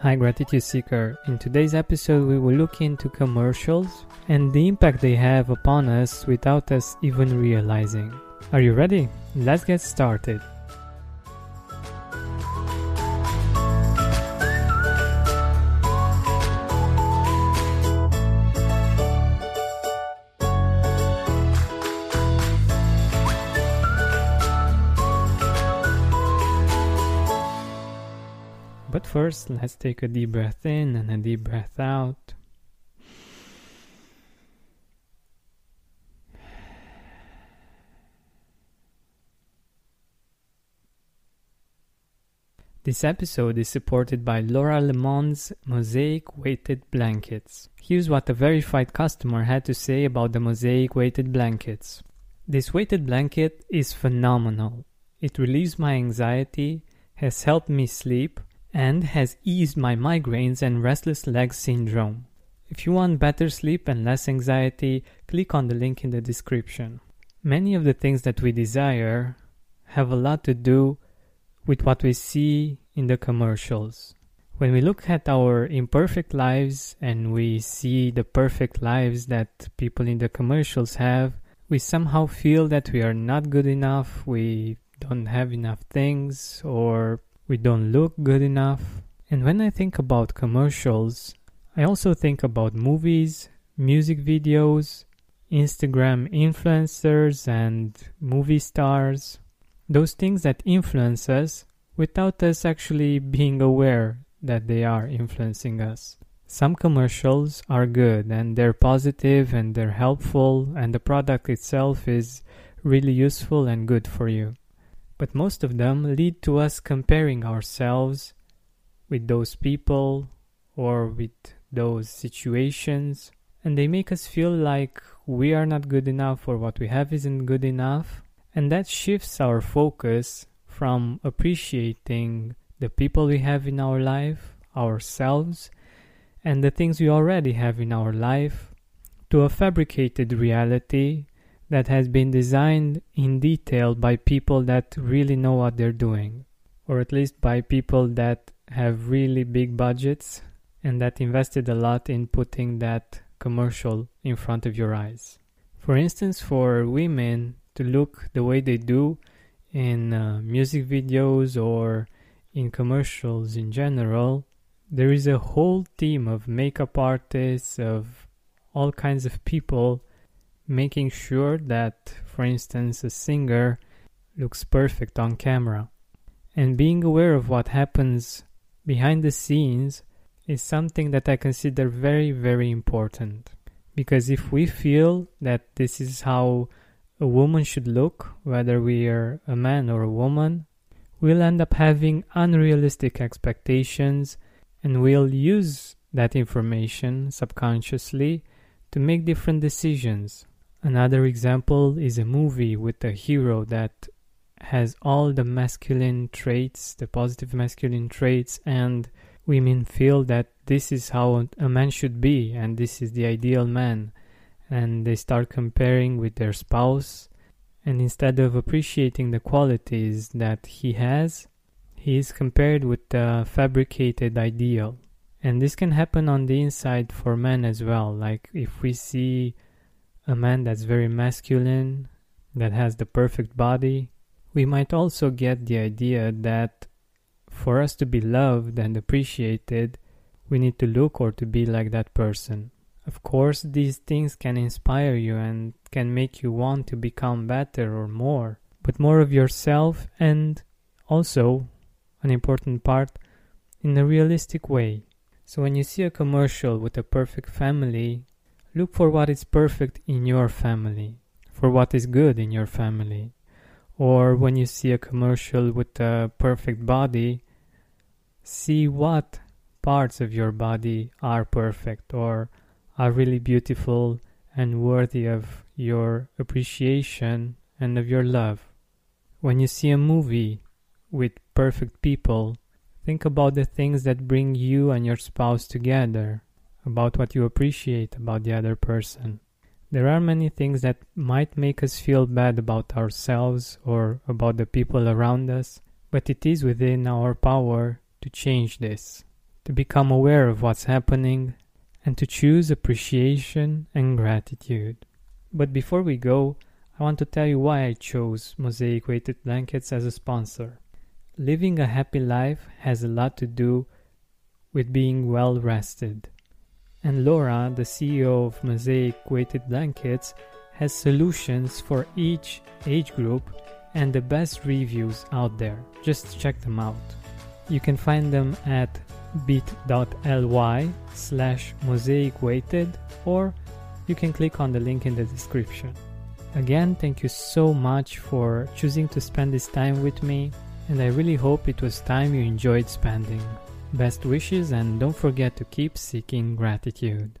Hi Gratitude Seeker, in today's episode we will look into commercials and the impact they have upon us without us even realizing. Are you ready? Let's get started. But first, let's take a deep breath in and a deep breath out. This episode is supported by Laura Lemont's Mosaic Weighted Blankets. Here's what a verified customer had to say about the Mosaic Weighted Blankets. This weighted blanket is phenomenal. It relieves my anxiety, has helped me sleep, and has eased my migraines and restless leg syndrome. If you want better sleep and less anxiety, click on the link in the description. Many of the things that we desire have a lot to do with what we see in the commercials. When we look at our imperfect lives and we see the perfect lives that people in the commercials have, we somehow feel that we are not good enough, we don't have enough things, or we don't look good enough. And when I think about commercials, I also think about movies, music videos, Instagram influencers and movie stars. Those things that influence us without us actually being aware that they are influencing us. Some commercials are good and they're positive and they're helpful and the product itself is really useful and good for you. But most of them lead to us comparing ourselves with those people or with those situations, and they make us feel like we are not good enough or what we have isn't good enough, and that shifts our focus from appreciating the people we have in our life, ourselves, and the things we already have in our life, to a fabricated reality that has been designed in detail by people that really know what they're doing, or at least by people that have really big budgets and that invested a lot in putting that commercial in front of your eyes. For instance, for women to look the way they do in music videos or in commercials in general, there is a whole team of makeup artists, of all kinds of people making sure that, for instance, a singer looks perfect on camera. And being aware of what happens behind the scenes is something that I consider very, very important. Because if we feel that this is how a woman should look, whether we are a man or a woman, we'll end up having unrealistic expectations and we'll use that information subconsciously to make different decisions. Another example is a movie with a hero that has all the masculine traits, the positive masculine traits, and women feel that this is how a man should be, and this is the ideal man. And they start comparing with their spouse, and instead of appreciating the qualities that he has, he is compared with the fabricated ideal. And this can happen on the inside for men as well. Like if we see a man that's very masculine, that has the perfect body, we might also get the idea that for us to be loved and appreciated, we need to look or to be like that person. Of course, these things can inspire you and can make you want to become better or more, but more of yourself, and also, an important part, in a realistic way. So when you see a commercial with a perfect family, look for what is perfect in your family, for what is good in your family. Or when you see a commercial with a perfect body, see what parts of your body are perfect or are really beautiful and worthy of your appreciation and of your love. When you see a movie with perfect people, think about the things that bring you and your spouse together, about what you appreciate about the other person. There are many things that might make us feel bad about ourselves or about the people around us, but it is within our power to change this, to become aware of what's happening, and to choose appreciation and gratitude. But before we go, I want to tell you why I chose Mosaic Weighted Blankets as a sponsor. Living a happy life has a lot to do with being well rested. And Laura, the CEO of Mosaic Weighted Blankets, has solutions for each age group and the best reviews out there. Just check them out. You can find them at bit.ly/mosaicweighted, or you can click on the link in the description. Again, thank you so much for choosing to spend this time with me, and I really hope it was time you enjoyed spending. Best wishes, and don't forget to keep seeking gratitude.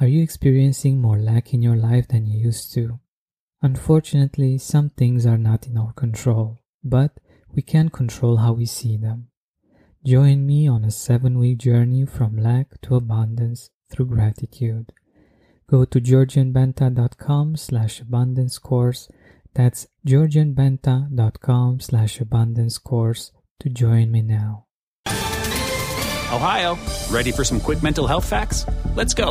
Are you experiencing more lack in your life than you used to? Unfortunately, some things are not in our control, but we can control how we see them. Join me on a 7-week journey from lack to abundance through gratitude. Go to georgianbenta.com/abundance course. That's georgianbenta.com/abundance course to join me now. Ohio, ready for some quick mental health facts? Let's go.